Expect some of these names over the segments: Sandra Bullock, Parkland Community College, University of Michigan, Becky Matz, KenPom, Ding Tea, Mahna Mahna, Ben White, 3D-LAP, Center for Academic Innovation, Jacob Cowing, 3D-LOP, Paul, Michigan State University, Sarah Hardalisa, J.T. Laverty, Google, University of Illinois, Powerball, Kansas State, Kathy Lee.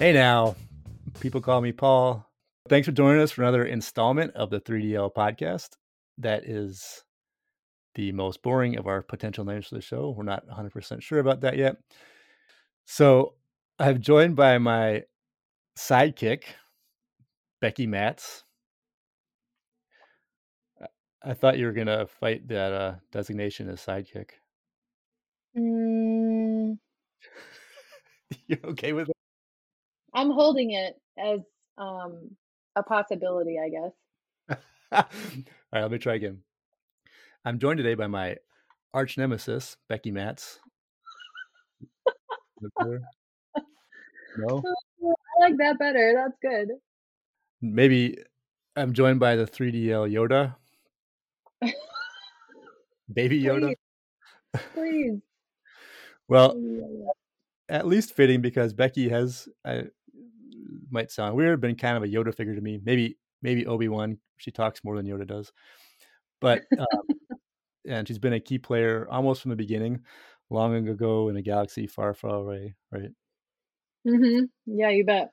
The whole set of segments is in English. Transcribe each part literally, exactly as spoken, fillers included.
Hey now, people call me Paul. Thanks for joining us for another installment of the three D L podcast. That is the most boring of our potential names for the show. We're not one hundred percent sure about that yet. So I'm joined by my sidekick, Becky Matz. I thought you were going to fight that uh, designation as sidekick. Mm. You're okay with it? I'm holding it as um, a possibility, I guess. All right, let me try again. I'm joined today by my arch nemesis, Becky Matz. No? I like that better. That's good. Maybe I'm joined by the three D L Yoda. Baby Yoda. Please. Please. Well, at least fitting because Becky has, I might sound weird, been kind of a Yoda figure to me. Maybe, maybe Obi-Wan. She talks more than Yoda does, but, um, and she's been a key player almost from the beginning, long ago in a galaxy far, far away. Right. Mm-hmm. Yeah, you bet.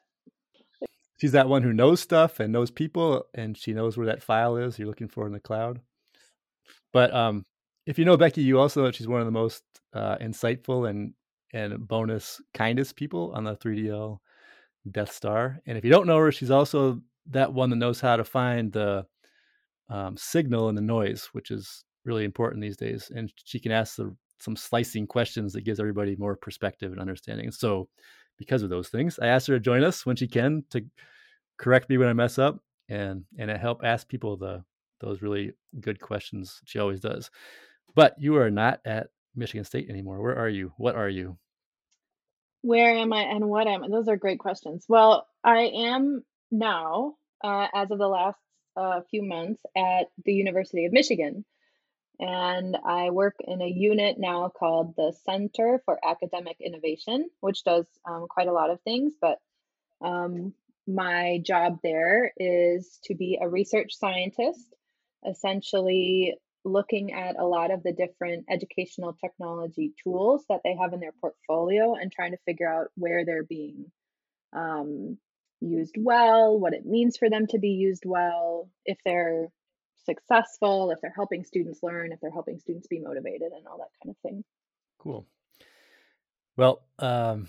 She's that one who knows stuff and knows people, and she knows where that file is you're looking for in the cloud. But um, if you know Becky, you also know that she's one of the most uh, insightful and and bonus kindest people on the three D L Death Star. And if you don't know her, she's also that one that knows how to find the um, signal in the noise, which is really important these days. And she can ask the, some slicing questions that gives everybody more perspective and understanding. So because of those things, I asked her to join us when she can to correct me when I mess up and and help ask people the those really good questions she always does. But you are not at Michigan State anymore. Where are you? What are you? Where am I and what am I? Those are great questions. Well, I am now, uh, as of the last uh, few months, at the University of Michigan. And I work in a unit now called the Center for Academic Innovation, which does um, quite a lot of things. But um, my job there is to be a research scientist, essentially looking at a lot of the different educational technology tools that they have in their portfolio and trying to figure out where they're being um, used well, what it means for them to be used well, if they're successful, if they're helping students learn, if they're helping students be motivated and all that kind of thing. Cool. Well, um,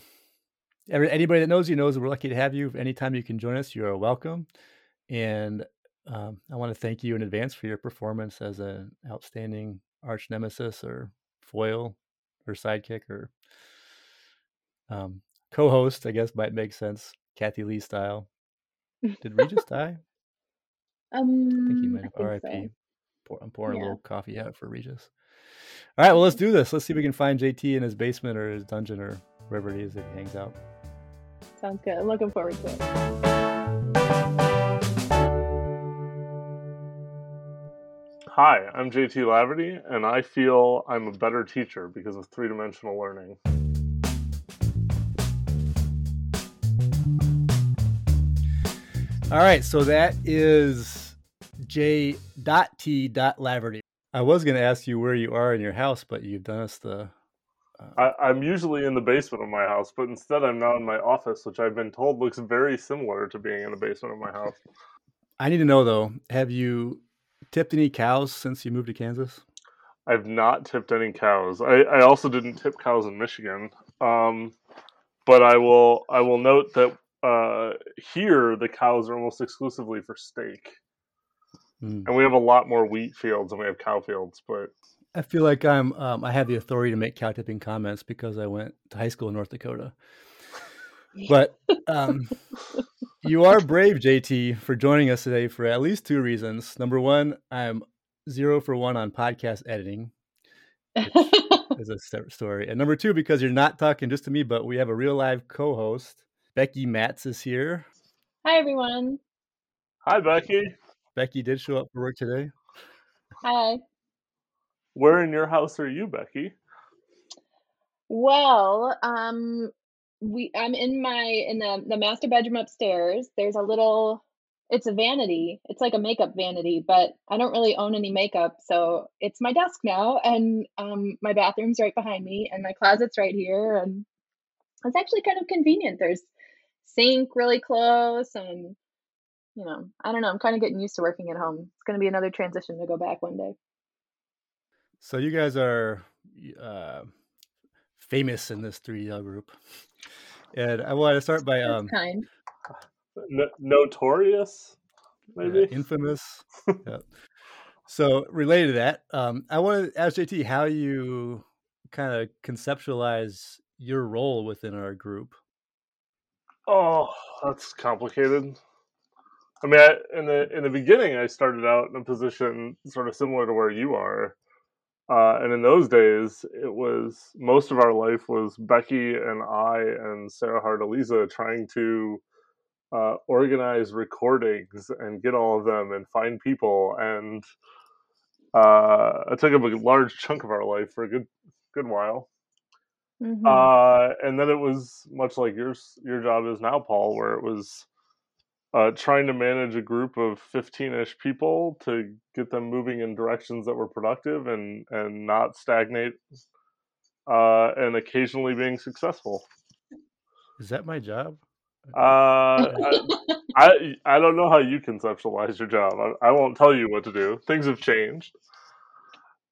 every, anybody that knows you knows that we're lucky to have you. Anytime you can join us, you are welcome. And Um, I want to thank you in advance for your performance as an outstanding arch nemesis or foil or sidekick or um, co-host, I guess might make sense. Kathy Lee style. Did Regis die? Um, I think he might have. R I P. So. I'm pouring yeah. a little coffee out for Regis. All right, well, let's do this. Let's see if we can find J T in his basement or his dungeon or wherever it is that he hangs out. Sounds good. I'm looking forward to it. Hi, I'm J T Laverty, and I feel I'm a better teacher because of three-dimensional learning. All right, so that is J T Laverty. I was going to ask you where you are in your house, but you've done us the... Uh... I, I'm usually in the basement of my house, but instead I'm now in my office, which I've been told looks very similar to being in the basement of my house. I need to know, though, have you... tipped any cows since you moved to Kansas? I've not tipped any cows. I, I also didn't tip cows in Michigan. Um, but I will I will note that uh, here the cows are almost exclusively for steak. Mm. And we have a lot more wheat fields than we have cow fields. But I feel like I'm um, I have the authority to make cow tipping comments because I went to high school in North Dakota. But um, you are brave, J T, for joining us today for at least two reasons. Number one, I'm zero for one on podcast editing, which is a separate story. And number two, because you're not talking just to me, but we have a real live co-host. Becky Matz is here. Hi, everyone. Hi, Becky. Becky did show up for work today. Hi. Where in your house are you, Becky? Well, um... We, I'm in my, in the, the master bedroom upstairs. There's a little, it's a vanity. It's like a makeup vanity, but I don't really own any makeup. So it's my desk now. And um, my bathroom's right behind me and my closet's right here. And it's actually kind of convenient. There's sink really close. And, you know, I don't know. I'm kind of getting used to working at home. It's going to be another transition to go back one day. So you guys are uh, famous in this three D L group. And I want to start by... Um, kind. No- notorious, maybe? Uh, infamous. Yeah. So related to that, um, I want to ask J T how you kind of conceptualize your role within our group. Oh, that's complicated. I mean, I, in the in the beginning, I started out in a position sort of similar to where you are. Uh, and in those days, it was most of our life was Becky and I and Sarah Hardalisa trying to uh, organize recordings and get all of them and find people. And uh, it took up a large chunk of our life for a good good while. Mm-hmm. Uh, and then it was much like your your job is now, Paul, where it was Uh, trying to manage a group of fifteen-ish people to get them moving in directions that were productive and, and not stagnate, uh, and occasionally being successful. Is that my job? Uh, I, I I don't know how you conceptualize your job. I, I won't tell you what to do. Things have changed.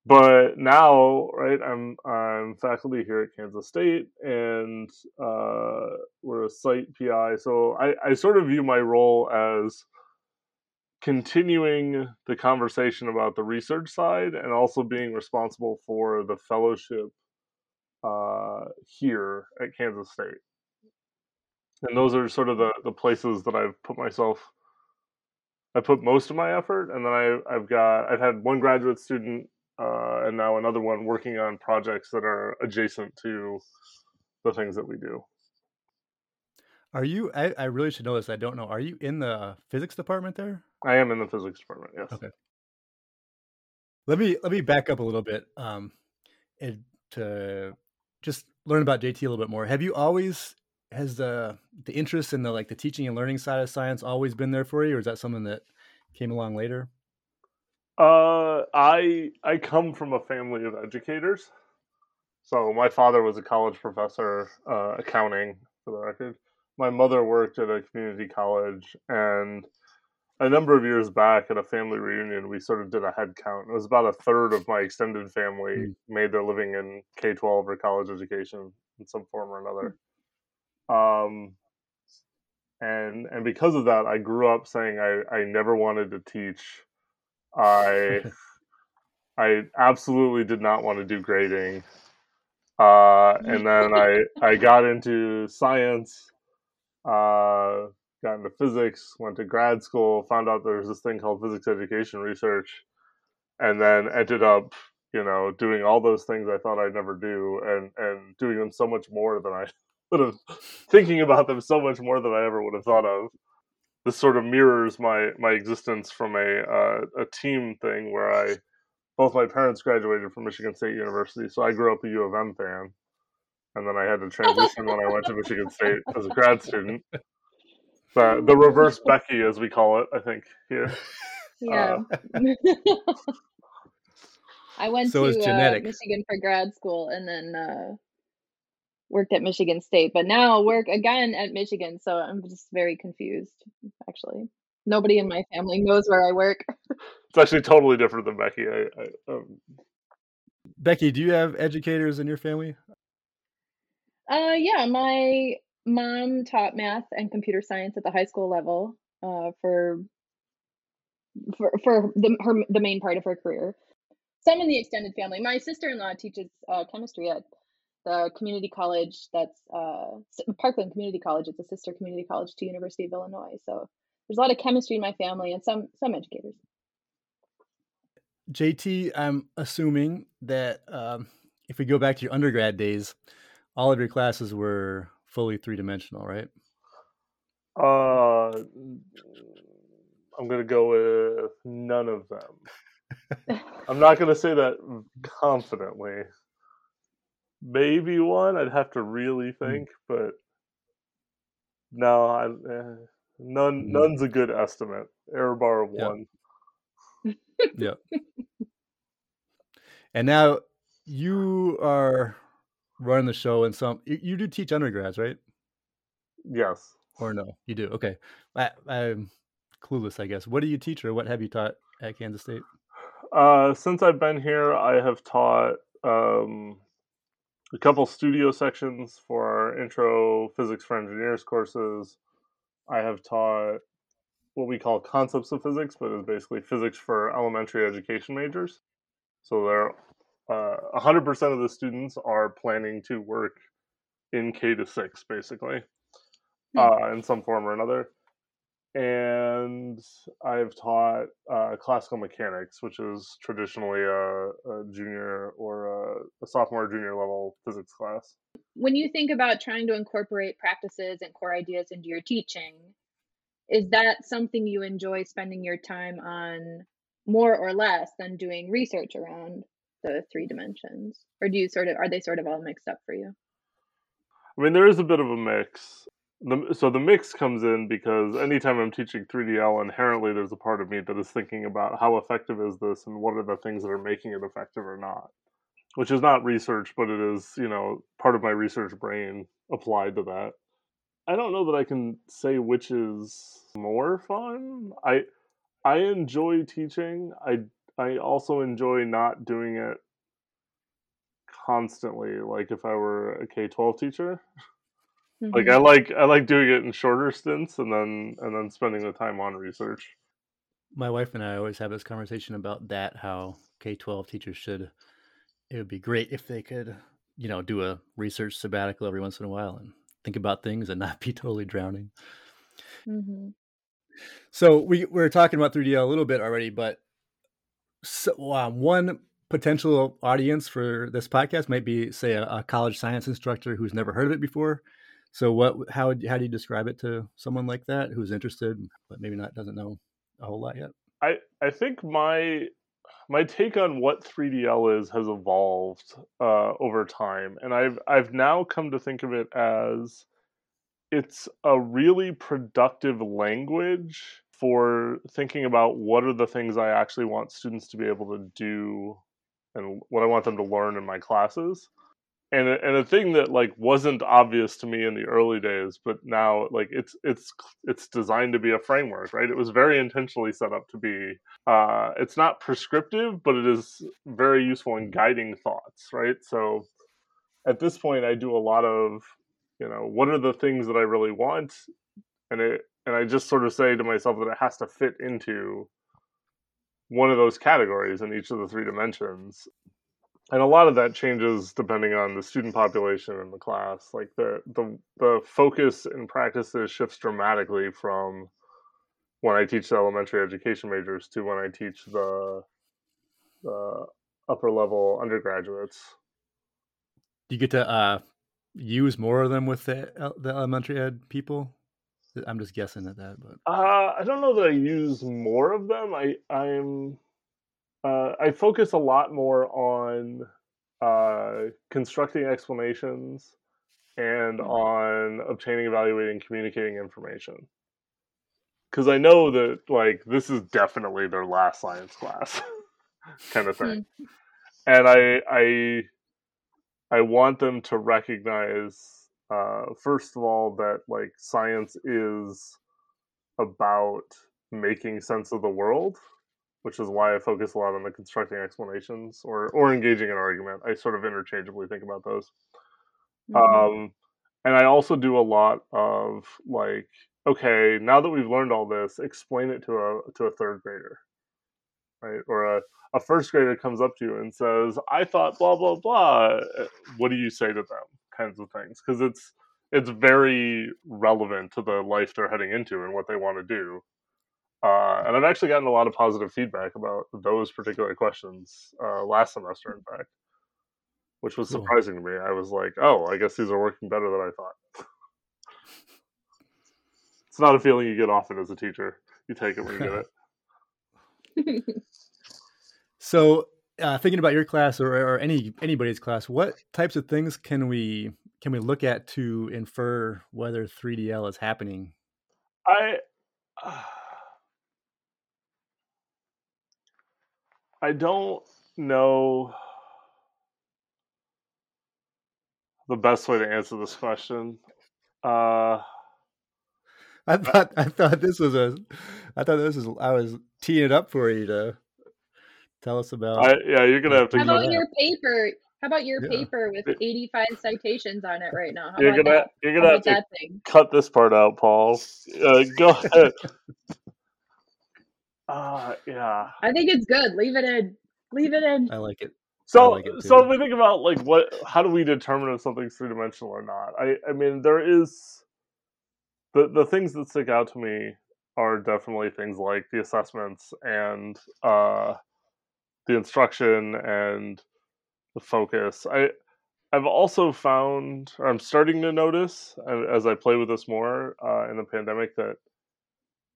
But now, right, I'm I'm faculty here at Kansas State, and uh, we're a site P I. So I, I sort of view my role as continuing the conversation about the research side and also being responsible for the fellowship uh, here at Kansas State. And those are sort of the, the places that I've put myself I put most of my effort, and then I, I've got I've had one graduate student Uh, and now another one working on projects that are adjacent to the things that we do. Are you, I, I really should know this, I don't know. Are you in the physics department there? I am in the physics department, yes. Okay. Let me, let me back up a little bit um, and to just learn about J T a little bit more. Have you always, has the, the interest in the, like the teaching and learning side of science always been there for you? Or is that something that came along later? Uh, I I come from a family of educators. So my father was a college professor, uh, accounting for the record. My mother worked at a community college, and a number of years back at a family reunion, we sort of did a head count. It was about a third of my extended family mm-hmm. made their living in K twelve or college education in some form or another. Um, and and because of that, I grew up saying I, I never wanted to teach. I I absolutely did not want to do grading. Uh, and then I, I got into science, uh, got into physics, went to grad school, found out there was this thing called physics education research, and then ended up, you know, doing all those things I thought I'd never do and, and doing them so much more than I would have, thinking about them so much more than I ever would have thought of. This sort of mirrors my my existence from a uh, a team thing where I both my parents graduated from Michigan State University, so I grew up a U of M fan, and then I had to transition when I went to Michigan State as a grad student. The the reverse Becky, as we call it, I think here. Yeah. Uh, I went so to uh, Michigan for grad school, and then uh, worked at Michigan State, but now work again at Michigan. So I'm just very confused, actually. Nobody in my family knows where I work. It's actually totally different than Becky. I, I, um... Becky, do you have educators in your family? Uh, yeah, my mom taught math and computer science at the high school level uh, for for for the, her, the main part of her career. Some in the extended family. My sister-in-law teaches uh, chemistry at the community college that's uh, Parkland Community College. It's a sister community college to University of Illinois. So there's a lot of chemistry in my family and some some educators. J T, I'm assuming that um, if we go back to your undergrad days, all of your classes were fully three-dimensional, right? Uh, I'm going to go with none of them. I'm not going to say that confidently. Maybe one. I'd have to really think, but no, I, eh, none. None's a good estimate. Error bar of yep. one. Yeah. And now you are running the show, and some you do teach undergrads, right? Yes. or no? You do. Okay. I, I'm clueless, I guess. What do you teach, or what have you taught at Kansas State? Uh, since I've been here, I have taught um, a couple studio sections for our intro physics for engineers courses. I have taught what we call concepts of physics, but is basically physics for elementary education majors. So there, uh, one hundred percent of the students are planning to work in K to six, basically, hmm. uh, in some form or another. And I've taught uh, classical mechanics, which is traditionally a, a junior or a, a sophomore, junior level physics class. When you think about trying to incorporate practices and core ideas into your teaching, is that something you enjoy spending your time on more or less than doing research around the three dimensions? Or do you sort of, are they sort of all mixed up for you? I mean, there is a bit of a mix. The, so the mix comes in because anytime I'm teaching three D L, inherently there's a part of me that is thinking about how effective is this and what are the things that are making it effective or not, which is not research, but it is, you know, part of my research brain applied to that. I don't know that I can say which is more fun. I I enjoy teaching. I I also enjoy not doing it constantly, like if I were a K twelve teacher. Mm-hmm. Like I like I like doing it in shorter stints and then and then spending the time on research. My wife and I always have this conversation about that, how K twelve teachers should, it would be great if they could, you know, do a research sabbatical every once in a while and think about things and not be totally drowning. Mm-hmm. So we, we were talking about three D L a little bit already, but so, wow, one potential audience for this podcast might be, say, a, a college science instructor who's never heard of it before. So what, how, how do you describe it to someone like that who's interested, but maybe not, doesn't know a whole lot yet? I, I think my, my take on what three D L is has evolved uh, over time. And I've, I've now come to think of it as it's a really productive language for thinking about what are the things I actually want students to be able to do and what I want them to learn in my classes. And a, and a thing that like wasn't obvious to me in the early days, but now like it's it's it's designed to be a framework, right? It was very intentionally set up to be. Uh, it's not prescriptive, but it is very useful in guiding thoughts, right? So at this point, I do a lot of, you know, what are the things that I really want, and it and I just sort of say to myself that it has to fit into one of those categories in each of the three dimensions. And a lot of that changes depending on the student population and the class. Like the the the focus and practices shifts dramatically from when I teach the elementary education majors to when I teach the, the upper level undergraduates. Do you get to uh, use more of them with the the elementary ed people? I'm just guessing at that, but uh, I don't know that I use more of them. I I'm. Uh, I focus a lot more on uh, constructing explanations and on obtaining, evaluating, communicating information. Because I know that, like, this is definitely their last science class kind of thing. And I, I, I want them to recognize, uh, first of all, that, like, science is about making sense of the world, which is why I focus a lot on the constructing explanations or or engaging an argument. I sort of interchangeably think about those. Mm-hmm. Um, and I also do a lot of like, okay, now that we've learned all this, explain it to a to a third grader, right? Or a, a first grader comes up to you and says, I thought blah, blah, blah. What do you say to them? Kinds of things. Because it's it's very relevant to the life they're heading into and what they want to do. Uh, and I've actually gotten a lot of positive feedback about those particular questions uh, last semester, in fact, which was surprising cool. to me. I was like, oh, I guess these are working better than I thought. It's not a feeling you get often as a teacher. You take it when you get it. So uh, thinking about your class or, or any anybody's class, what types of things can we can we look at to infer whether three D L is happening? I... Uh... I don't know the best way to answer this question. Uh, I thought I thought this was a I thought this was I was teeing it up for you to tell us about. I, yeah, you're gonna have to. How about that. your paper? How about your yeah. paper with eighty-five citations on it right now? How you're gonna that? you're gonna How have to cut this part out, Paul. Uh, go ahead. Uh, yeah. I think it's good. Leave it in. Leave it in. I like it. So, like so if we think about like what, how do we determine if something's three dimensional or not? I, I mean, there is the the things that stick out to me are definitely things like the assessments and uh, the instruction and the focus. I I've also found, or I'm starting to notice as I play with this more uh, in the pandemic, that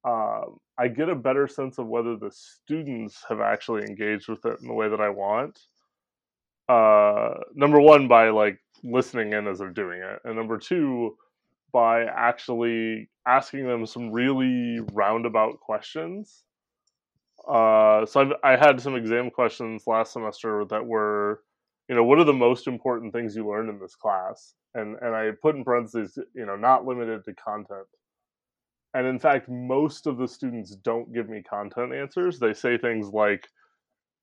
um, I get a better sense of whether the students have actually engaged with it in the way that I want. Uh, number one, by like listening in as they're doing it. And number two, by actually asking them some really roundabout questions. Uh, so I've, I had some exam questions last semester that were, you know, what are the most important things you learned in this class? And, and I put in parentheses, you know, not limited to content. And in fact, most of the students don't give me content answers. They say things like,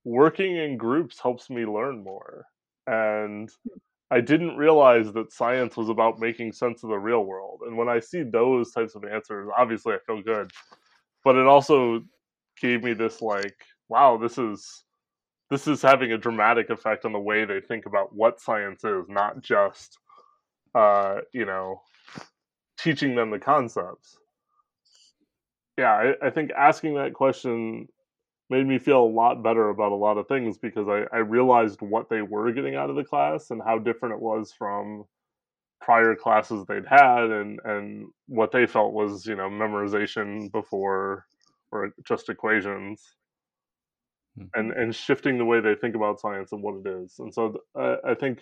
working in groups helps me learn more. And I didn't realize that science was about making sense of the real world. And when I see those types of answers, obviously I feel good. But it also gave me this like, wow, this is this is having a dramatic effect on the way they think about what science is, not just uh, you know, teaching them the concepts. Yeah, I, I think asking that question made me feel a lot better about a lot of things, because I, I realized what they were getting out of the class and how different it was from prior classes they'd had, and, and what they felt was, you know, memorization before, or just equations, mm-hmm. and, and shifting the way they think about science and what it is. And so uh, I think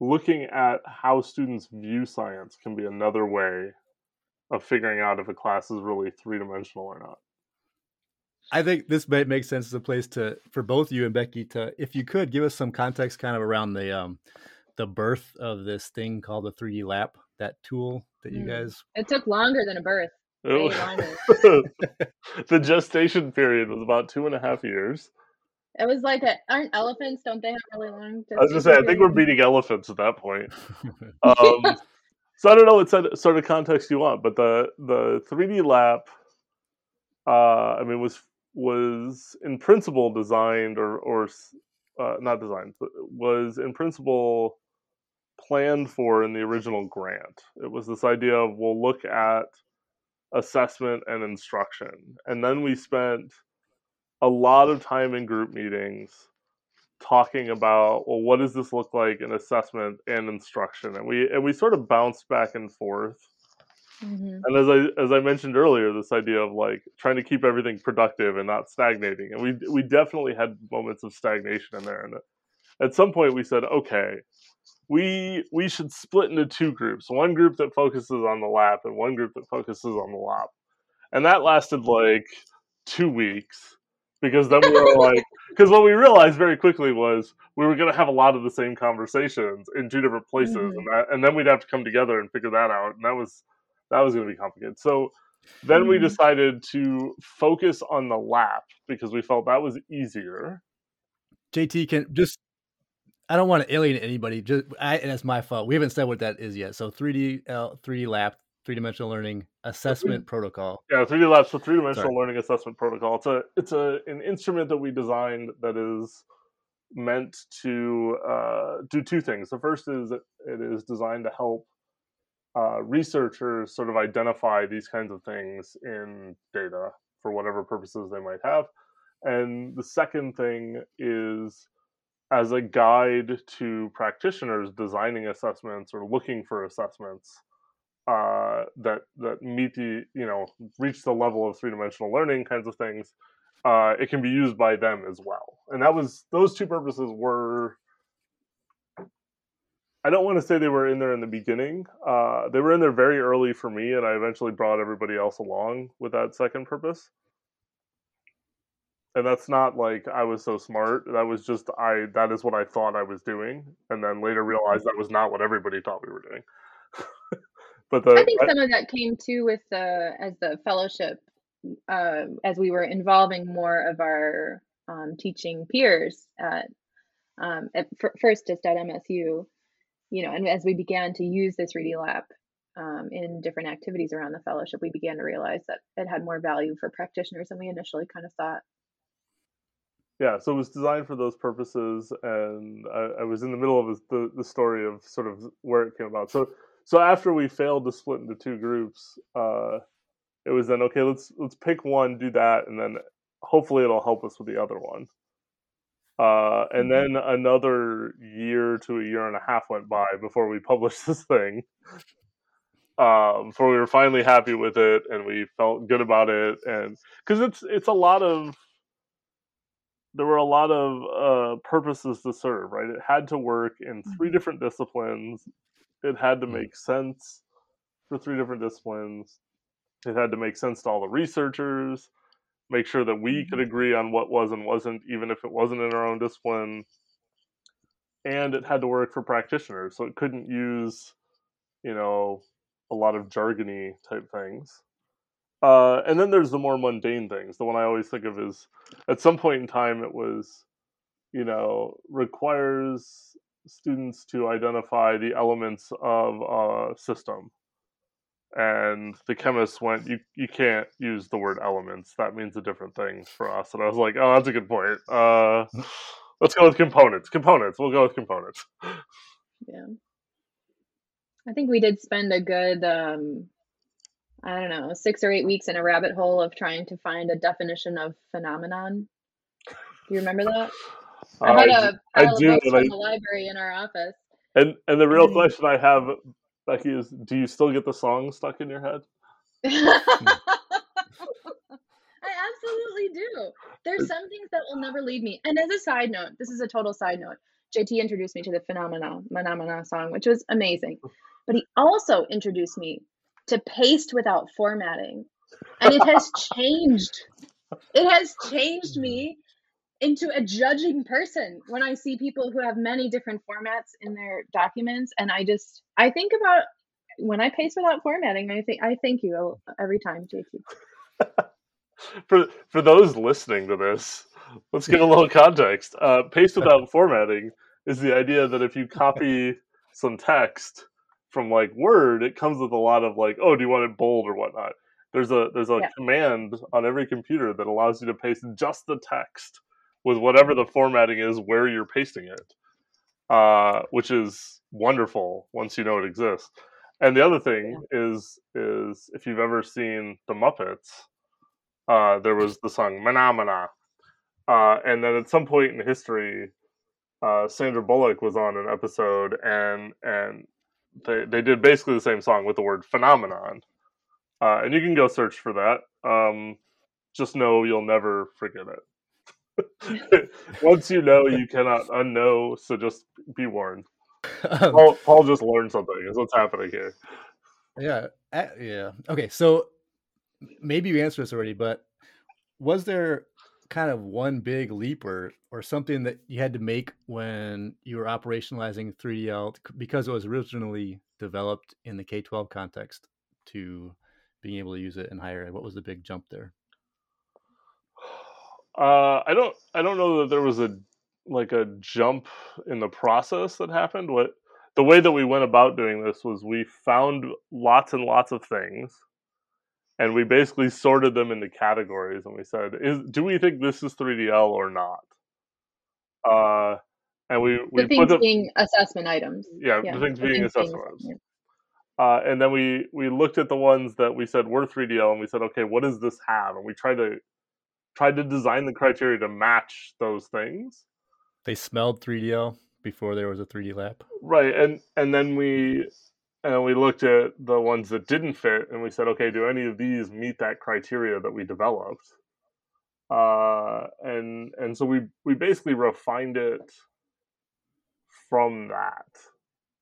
looking at how students view science can be another way of figuring out if a class is really three-dimensional or not. I think this might make sense as a place to, for both you and Becky, to, if you could give us some context kind of around the, um, the birth of this thing called the three D lap, that tool that you guys. It took longer than a birth. The gestation period was about two and a half years. It was like, a, aren't elephants, don't they have really long? I was going to say, I think we're beating elephants at that point. Um, so I don't know what sort of context you want, but the, the three D lap, uh, I mean, was, was in principle designed or, or uh, not designed, but was in principle planned for in the original grant. It was this idea of, we'll look at assessment and instruction. And then we spent a lot of time in group meetings talking about, well, what does this look like in assessment and instruction? And we, and we sort of bounced back and forth. Mm-hmm. And as I as I mentioned earlier, this idea of like trying to keep everything productive and not stagnating, and we we definitely had moments of stagnation in there. And at some point, we said, okay, we we should split into two groups: one group that focuses on the lap and one group that focuses on the lop. And that lasted like two weeks because then we were like, because what we realized very quickly was we were going to have a lot of the same conversations in two different places, mm-hmm. and that, and then we'd have to come together and figure that out, and that was. That was going to be complicated. So then we decided to focus on the lap because we felt that was easier. J T, can just, I don't want to alienate anybody. Just, I, and it's my fault. We haven't said what that is yet. So three D, uh, three D lap, three-dimensional learning assessment three D, protocol. Yeah, three D lap, so three-dimensional Sorry. learning assessment protocol. It's a, it's a, an instrument that we designed that is meant to uh, do two things. The first is it is designed to help Uh, researchers sort of identify these kinds of things in data for whatever purposes they might have. And the second thing is as a guide to practitioners designing assessments or looking for assessments uh, that that meet the, you know, reach the level of three-dimensional learning kinds of things, uh, it can be used by them as well. And that was, those two purposes were, I don't want to say they were in there in the beginning. Uh, they were in there very early for me, and I eventually brought everybody else along with that second purpose. And that's not like I was so smart. That was just I. That is what I thought I was doing, and then later realized that was not what everybody thought we were doing. But the, I think some I, of that came too with the as the fellowship, uh, as we were involving more of our um, teaching peers at, um, at f- first just at M S U, you know, and as we began to use this three D lap um, in different activities around the fellowship, we began to realize that it had more value for practitioners than we initially kind of thought. Yeah, so it was designed for those purposes, and I, I was in the middle of the, the story of sort of where it came about. So, so after we failed to split into two groups, uh, it was then okay. Let's let's pick one, do that, and then hopefully it'll help us with the other one. Uh, and mm-hmm. then another year to a year and a half went by before we published this thing. Um, before we were finally happy with it, and we felt good about it, and because it's it's a lot of. There were a lot of uh, purposes to serve, right? It had to work in three different disciplines. It had to make sense for three different disciplines. It had to make sense to all the researchers, make sure that we could agree on what was and wasn't, even if it wasn't in our own discipline. And it had to work for practitioners. So it couldn't use, you know, a lot of jargony type things. Uh, and then there's the more mundane things. The one I always think of is, at some point in time, it was, you know, requires students to identify the elements of a system. And the chemists went, you you can't use the word elements. That means a different thing for us. And I was like, oh, that's a good point. Uh, let's go with components. Components. We'll go with components. Yeah. I think we did spend a good... Um... I don't know, six or eight weeks in a rabbit hole of trying to find a definition of phenomenon. Do you remember that? I uh, had a pile I do, of books from I, the library in our office. And and the real question I have, Becky, is: do you still get the song stuck in your head? I absolutely do. There's some things that will never leave me. And as a side note, this is a total side note. J T introduced me to the Mahna Mahna song, which was amazing. But he also introduced me to paste without formatting. And it has changed. It has changed me into a judging person when I see people who have many different formats in their documents. And I just, I think about when I paste without formatting, I think, I thank you every time, J T. for, for those listening to this, let's give a little context. Uh, paste without formatting is the idea that if you copy some text from like Word, it comes with a lot of like, oh, do you want it bold or whatnot? There's a there's a yeah. command on every computer that allows you to paste just the text with whatever the formatting is where you're pasting it, uh, which is wonderful once you know it exists. And the other thing yeah. is is if you've ever seen The Muppets, uh, there was the song Mahna Mahna, uh, and then at some point in history, uh, Sandra Bullock was on an episode and and. They they did basically the same song with the word phenomenon. Uh, and you can go search for that. Um, just know you'll never forget it. Once you know, you cannot unknow, so just be warned. Um, Paul, Paul just learned something. Is what's happening here. Yeah. Uh, yeah. Okay, so maybe you answered this already, but was there kind of one big leap or or something that you had to make when you were operationalizing three D L because it was originally developed in the K twelve context to being able to use it in higher ed? What was the big jump there? Uh, I don't I don't know that there was a like a jump in the process that happened. What the way that we went about doing this was we found lots and lots of things. And we basically sorted them into categories, and we said, is, "Do we think this is three D L or not?" Uh, and we, we the things put the, being assessment items. Yeah, yeah. the things the being things assessment things, items. Yeah. Uh, and then we we looked at the ones that we said were three D L, and we said, "Okay, what does this have?" And we tried to tried to design the criteria to match those things. They smelled three D L before there was a three D lap, right? And and then we. And we looked at the ones that didn't fit, and we said, okay, do any of these meet that criteria that we developed? Uh, and and so we, we basically refined it from that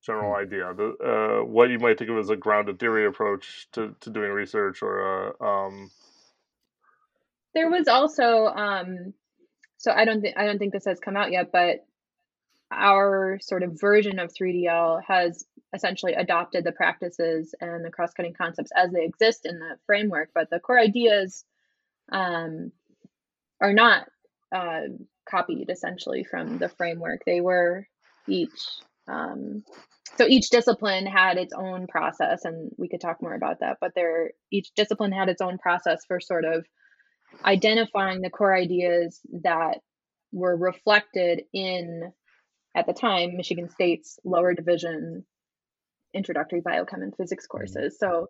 general idea. The, uh, what you might think of as a grounded theory approach to, to doing research or... A, um... There was also... Um, so I don't, th- I don't think this has come out yet, but our sort of version of three D L has... essentially adopted the practices and the cross-cutting concepts as they exist in the framework, but the core ideas um, are not uh, copied essentially from the framework. They were each, um, so each discipline had its own process, and we could talk more about that, but there, each discipline had its own process for sort of identifying the core ideas that were reflected in, at the time, Michigan State's lower division introductory biochem and physics courses. So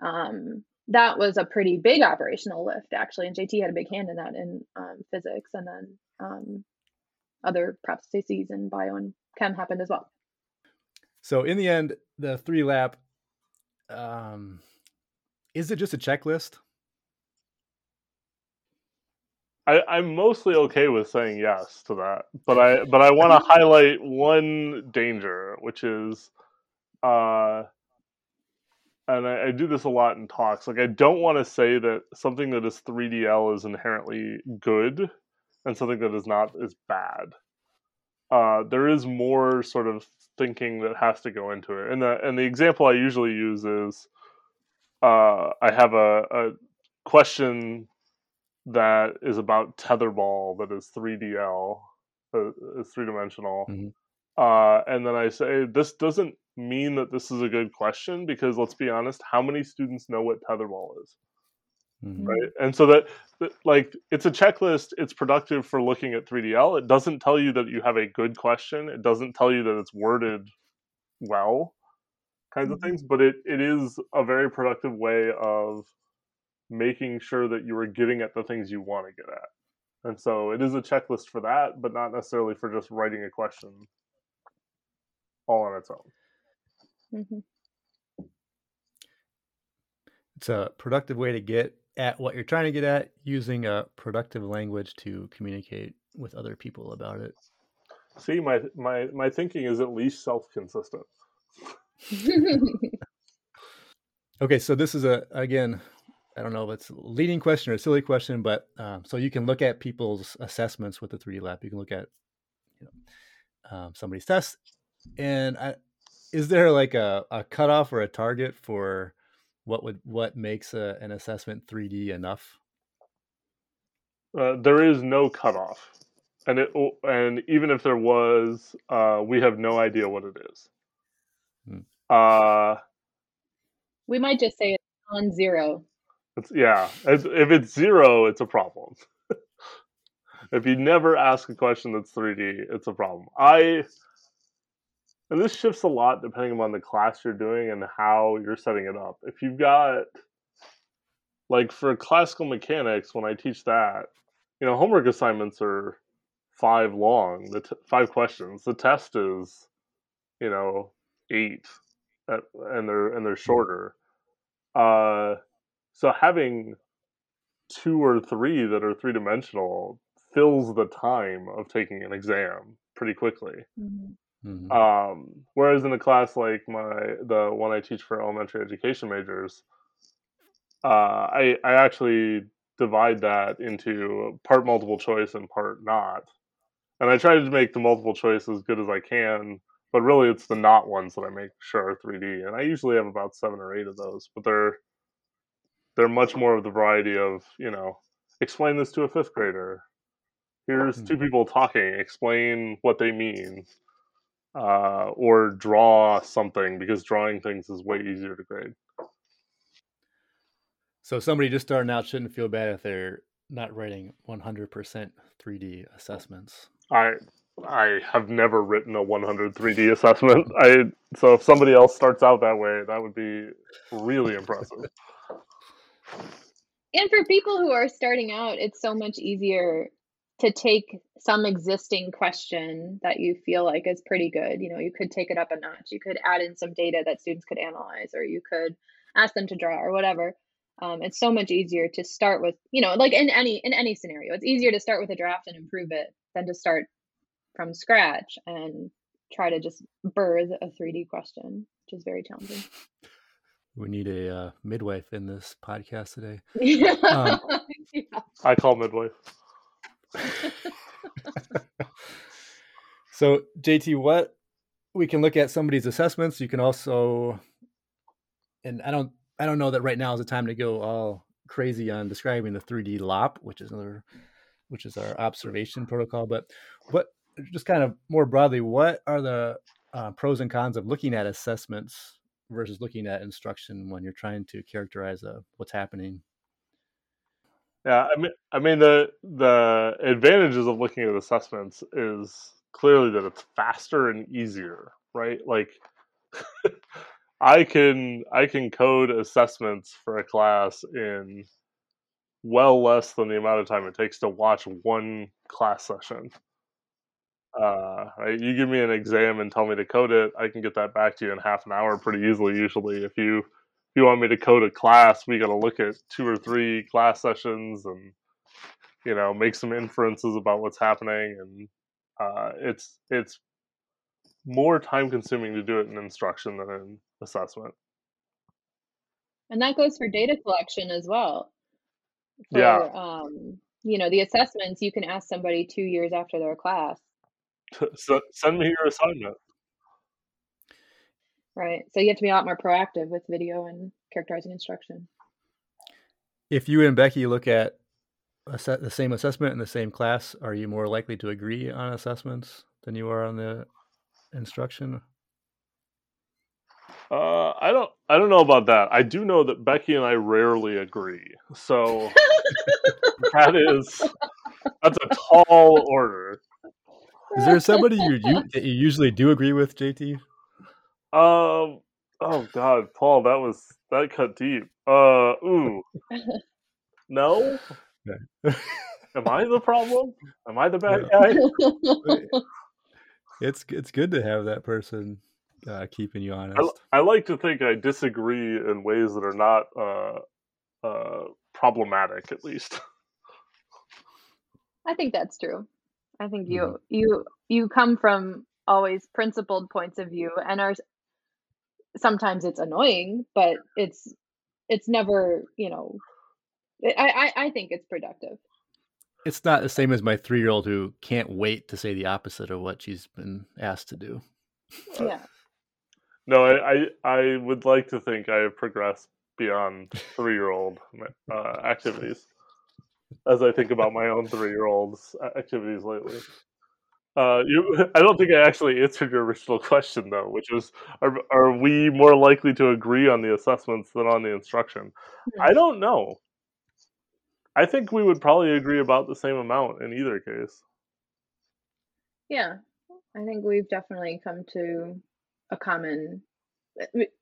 um, that was a pretty big operational lift, actually. And J T had a big hand in that in um, physics, and then um, other processes in bio and chem happened as well. So in the end, the three D-L A P, um, is it just a checklist? I, I'm mostly okay with saying yes to that, but I but I want to highlight one danger, which is, uh, and I, I do this a lot in talks. Like, I don't want to say that something that is three D L is inherently good, and something that is not is bad. Uh, there is more sort of thinking that has to go into it, and the and the example I usually use is, uh, I have a, a question that is about tetherball that is three D L, uh, is three-dimensional. Mm-hmm. Uh, and then I say, this doesn't mean that this is a good question, because let's be honest, how many students know what tetherball is? Mm-hmm. Right? And so that, that, like, it's a checklist. It's productive for looking at three D L. It doesn't tell you that you have a good question. It doesn't tell you that it's worded well, kinds mm-hmm. of things. But it, it is a very productive way of making sure that you are getting at the things you want to get at. And so it is a checklist for that, but not necessarily for just writing a question all on its own. Mm-hmm. It's a productive way to get at what you're trying to get at, using a productive language to communicate with other people about it. See, my my, my thinking is at least self-consistent. Okay, so this is, a again, I don't know if it's a leading question or a silly question, but um, so you can look at people's assessments with the three D-L A P. You can look at, you know, um, somebody's tests. And I, is there like a, a cutoff or a target for what would what makes a, an assessment three D enough? Uh, there is no cutoff, and it and even if there was, uh, we have no idea what it is. Hmm. Uh, we might just say it's on zero. It's, yeah, if it's zero, it's a problem. If you never ask a question that's three D, it's a problem. I, and this shifts a lot depending on the class you're doing and how you're setting it up. If you've got, like, for classical mechanics, when I teach that, you know, homework assignments are five long, the t- five questions. The test is, you know, eight, at, and they're and they're shorter. Uh. So having two or three that are three-dimensional fills the time of taking an exam pretty quickly. Mm-hmm. Um, whereas in a class like my the one I teach for elementary education majors, uh, I, I actually divide that into part multiple choice and part not. And I try to make the multiple choice as good as I can, but really it's the not ones that I make sure are three D. And I usually have about seven or eight of those, but they're They're much more of the variety of, you know, explain this to a fifth grader. Here's two people talking. Explain what they mean. Uh, or draw something, because drawing things is way easier to grade. So somebody just starting out shouldn't feel bad if they're not writing one hundred percent three D assessments. I I have never written a one hundred three D assessment. I so if somebody else starts out that way, that would be really impressive. And for people who are starting out, it's so much easier to take some existing question that you feel like is pretty good. You know, you could take it up a notch. You could add in some data that students could analyze, or you could ask them to draw, or whatever. Um, it's so much easier to start with, you know, like in any in any scenario, it's easier to start with a draft and improve it than to start from scratch and try to just birth a three D question, which is very challenging. We need a uh, midwife in this podcast today. Yeah. Um, yeah. I call midwife. So, J T, what we can look at somebody's assessments. You can also, and I don't, I don't know that right now is the time to go all crazy on describing the three D-L O P, which is another, which is our observation protocol. But what, just kind of more broadly, what are the uh, pros and cons of looking at assessments versus looking at instruction when you're trying to characterize uh, what's happening? Yeah, I mean, I mean the the advantages of looking at assessments is clearly that it's faster and easier, right? Like, I can I can code assessments for a class in well less than the amount of time it takes to watch one class session. Uh, right? You give me an exam and tell me to code it, I can get that back to you in half an hour pretty easily. Usually, if you if you want me to code a class, we got to look at two or three class sessions and, you know, make some inferences about what's happening. And uh, it's it's more time consuming to do it in instruction than in assessment. And that goes for data collection as well. For, yeah. Um, you know, the assessments, you can ask somebody two years after their class. So send me your assignment. Right. So you have to be a lot more proactive with video and characterizing instruction. If you and Becky look at the same assessment in the same class, are you more likely to agree on assessments than you are on the instruction? Uh, I don't I don't know about that. I do know that Becky and I rarely agree. So that is that's a tall order. Is there somebody you, you that you usually do agree with, J T? Um. Oh God, Paul, that was that cut deep. Uh. Ooh. No. Am I the problem? Am I the bad guy? It's it's good to have that person uh, keeping you honest. I, I like to think I disagree in ways that are not uh, uh, problematic, at least. I think that's true. I think you mm-hmm. you you come from always principled points of view, and are sometimes it's annoying, but it's it's never, you know, I, I, I think it's productive. It's not the same as my three-year-old who can't wait to say the opposite of what she's been asked to do. Yeah. Uh, no, I, I I would like to think I have progressed beyond three-year-old uh, activities as I think about my own three-year-old's activities lately. Uh, you, I don't think I actually answered your original question, though, which was, are, are we more likely to agree on the assessments than on the instruction? I don't know. I think we would probably agree about the same amount in either case. Yeah, I think we've definitely come to a common,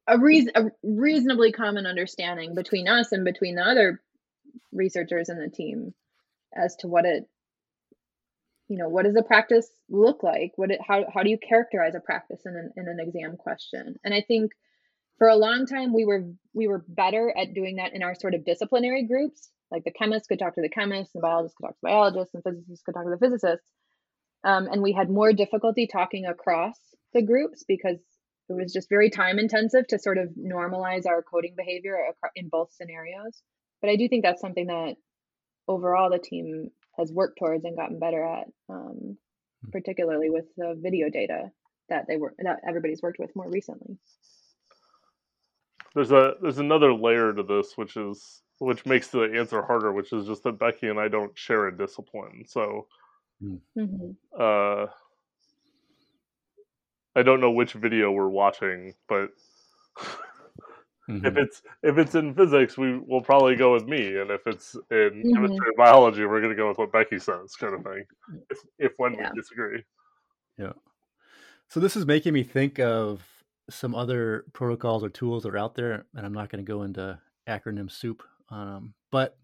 a, reason, a reasonably common understanding between us and between the other researchers in the team as to what it, you know, what does a practice look like? What it, how how do you characterize a practice in an in an exam question? And I think for a long time we were we were better at doing that in our sort of disciplinary groups. Like the chemists could talk to the chemists, and biologists could talk to biologists, and physicists could talk to the physicists. Um, and we had more difficulty talking across the groups because it was just very time intensive to sort of normalize our coding behavior in both scenarios. But I do think that's something that overall the team has worked towards and gotten better at, um, particularly with the video data that they were that everybody's worked with more recently. There's a there's another layer to this, which is which makes the answer harder, which is just that Becky and I don't share a discipline, so mm-hmm. uh, I don't know which video we're watching, but. Mm-hmm. If it's if it's in physics, we will probably go with me, and if it's in mm-hmm. chemistry and biology, we're going to go with what Becky says, kind of thing. If if when yeah. we disagree, yeah. So this is making me think of some other protocols or tools that are out there, and I'm not going to go into acronym soup. Um, but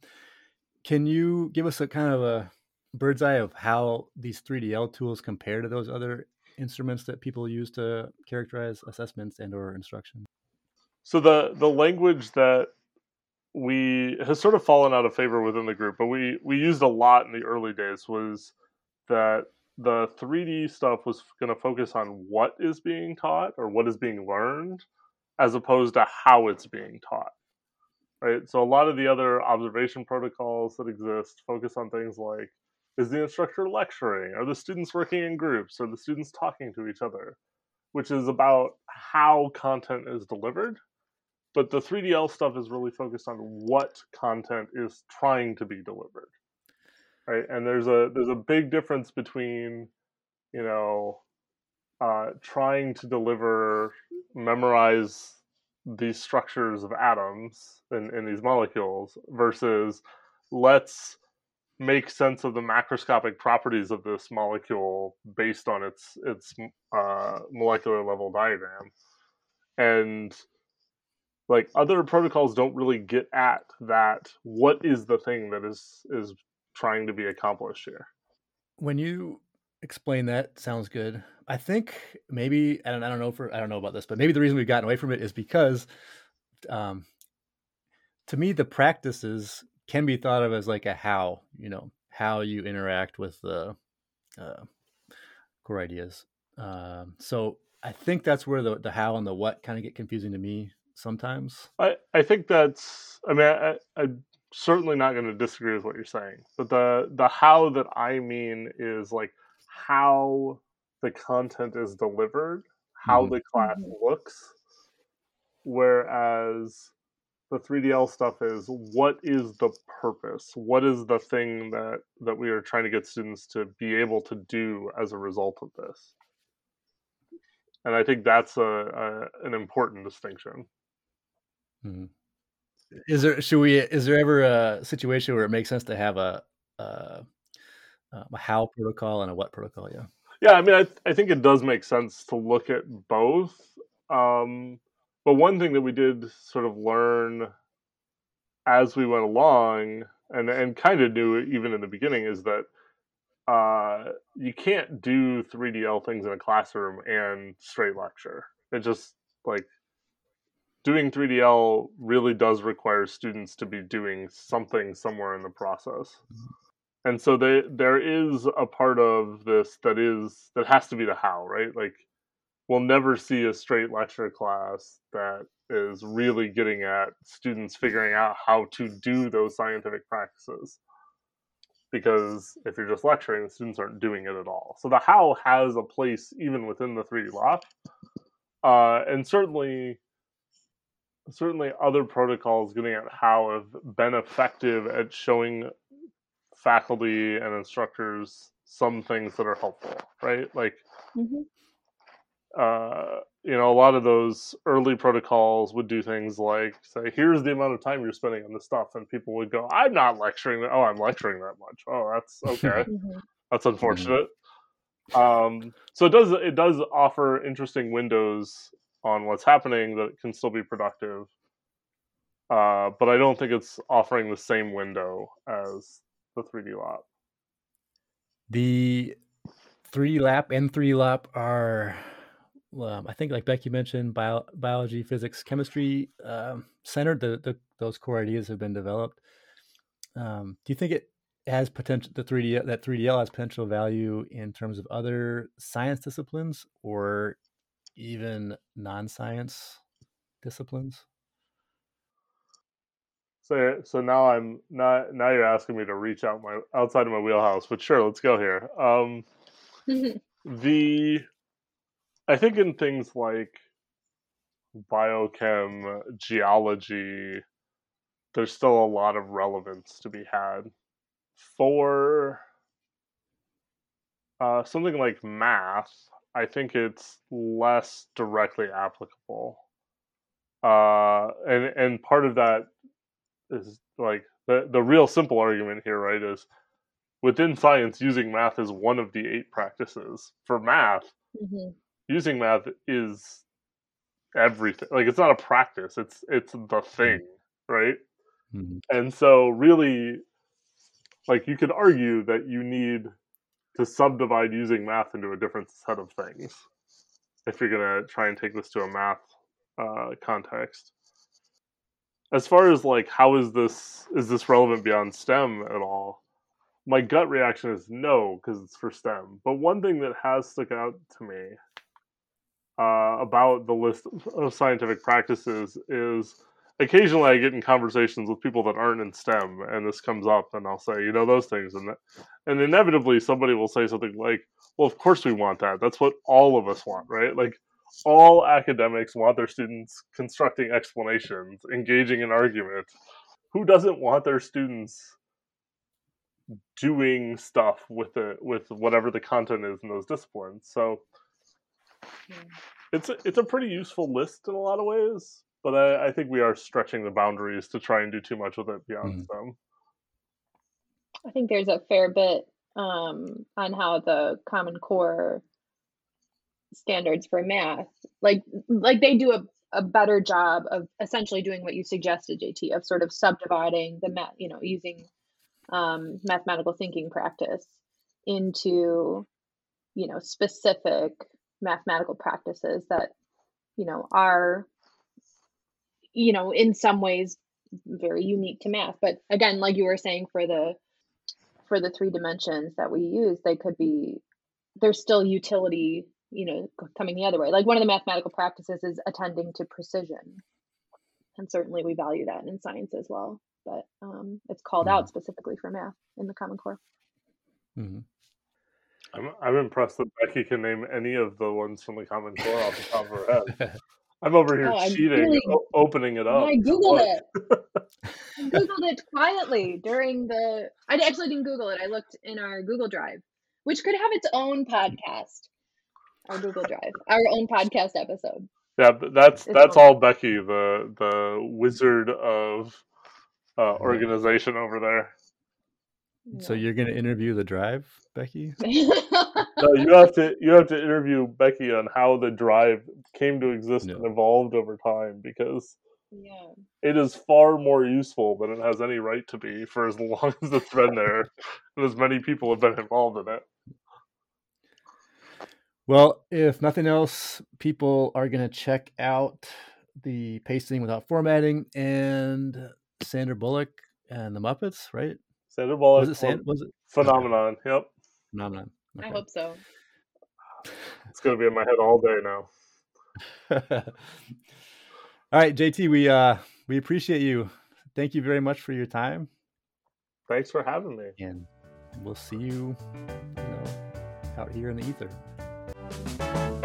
can you give us a kind of a bird's eye of how these three D L tools compare to those other instruments that people use to characterize assessments and or instruction? So the, the language that we has sort of fallen out of favor within the group, but we, we used a lot in the early days was that the three D stuff was going to focus on what is being taught or what is being learned as opposed to how it's being taught, right? So a lot of the other observation protocols that exist focus on things like, is the instructor lecturing? Are the students working in groups? Are the students talking to each other? which is about how content is delivered. But the three D L stuff is really focused on what content is trying to be delivered, right? And there's a there's a big difference between, you know, uh, trying to deliver, memorize these structures of atoms and, and these molecules versus let's make sense of the macroscopic properties of this molecule based on its its uh, molecular level diagram. And like other protocols don't really get at that. What is the thing that is is trying to be accomplished here? When you explain that, sounds good. I think maybe I don't I don't know for I don't know about this, but maybe the reason we've gotten away from it is because, um, to me, the practices can be thought of as like a how, you know, how you interact with the uh, core ideas. Um, so I think that's where the, the how and the what kind of get confusing to me sometimes. I, I think that's, I mean, I, I'm certainly not going to disagree with what you're saying, but the, the how that I mean is like how the content is delivered, how mm-hmm. the class looks, whereas the three D L stuff is what is the purpose? What is the thing that, that we are trying to get students to be able to do as a result of this? And I think that's a, a an important distinction. Mm-hmm. Is there should we is there ever a situation where it makes sense to have a a, a how protocol and a what protocol? Yeah. Yeah, I mean, I I think it does make sense to look at both. Um, But one thing that we did sort of learn as we went along, and, and kind of knew even in the beginning, is that uh, you can't do three D L things in a classroom and straight lecture. It just, like, doing three D L really does require students to be doing something somewhere in the process. And so they, there is a part of this that is that has to be the how, right? Like, we'll never see a straight lecture class that is really getting at students figuring out how to do those scientific practices. Because if you're just lecturing, the students aren't doing it at all. So the how has a place even within the three D L O P. Uh, and certainly, certainly other protocols getting at how have been effective at showing faculty and instructors some things that are helpful, right? Like, mm-hmm. Uh, you know, a lot of those early protocols would do things like say, here's the amount of time you're spending on this stuff. And people would go, I'm not lecturing. That. Oh, I'm lecturing that much. Oh, that's okay. That's unfortunate. Um, so it does, it does offer interesting windows on what's happening that can still be productive. Uh, but I don't think it's offering the same window as the three D L O P. The three D L A P and three D L O P are... Um, I think, like Becky mentioned, bio, biology, physics, chemistry um, centered. The, the those core ideas have been developed. Um, do you think it has potential? The three D that three D L has potential value in terms of other science disciplines or even non-science disciplines? So, so now I'm not. Now you're asking me to reach out my outside of my wheelhouse, but sure, let's go here. Um, the I think in things like biochem, geology, there's still a lot of relevance to be had for uh, something like math. I think it's less directly applicable, uh, and and part of that is like the the real simple argument here, right? Is within science, using math is one of the eight practices for math. Mm-hmm. Using math is everything. Like, it's not a practice. It's it's the thing, right? Mm-hmm. And so really, like, you could argue that you need to subdivide using math into a different set of things if you're going to try and take this to a math uh, context. As far as, like, how is this is this relevant beyond STEM at all? My gut reaction is no, because it's for STEM. But one thing that has stuck out to me Uh, about the list of scientific practices is occasionally I get in conversations with people that aren't in STEM, and this comes up, and I'll say, you know, those things, and that, and inevitably somebody will say something like, well, of course we want that. That's what all of us want, right? Like, all academics want their students constructing explanations, engaging in argument. Who doesn't want their students doing stuff with the, with whatever the content is in those disciplines? So yeah. it's a, it's a pretty useful list in a lot of ways, but I, I think we are stretching the boundaries to try and do too much with it beyond mm-hmm. them. I think there's a fair bit um, on how the Common Core standards for math, like like they do a, a better job of essentially doing what you suggested, J T, of sort of subdividing the math, you know, using um, mathematical thinking practice into, you know, specific mathematical practices that, you know, are, you know, in some ways very unique to math. But again, like you were saying, for the for the three dimensions that we use, they could be, there's still utility, you know, coming the other way. Like one of the mathematical practices is attending to precision. And certainly we value that in science as well, but um, it's called mm-hmm. out specifically for math in the Common Core. Mm-hmm. I'm, I'm impressed that Becky can name any of the ones from the Common Core off the top of her head. I'm over here oh, cheating, really, o- opening it up. I Googled it. I Googled it quietly during the, I actually didn't Google it. I looked in our Google Drive, which could have its own podcast. Our Google Drive, our own podcast episode. Yeah, that's that's all Becky, the the wizard of uh, organization over there. So you're going to interview the Drive, Becky? No, you have to you have to interview Becky on how the Drive came to exist no. and evolved over time, because yeah. it is far more useful than it has any right to be for as long as it's been there and as many people have been involved in it. Well, if nothing else, people are going to check out the Pasting Without Formatting and Sandra Bullock and the Muppets, right? Sandra Bullock. Was it, Sand- was it? Phenomenon. Okay. Yep. Phenomenon. Okay. I hope so. It's going to be in my head all day now. All right, J T, we uh, we appreciate you. Thank you very much for your time. Thanks for having me. And we'll see you, you know, out here in the ether.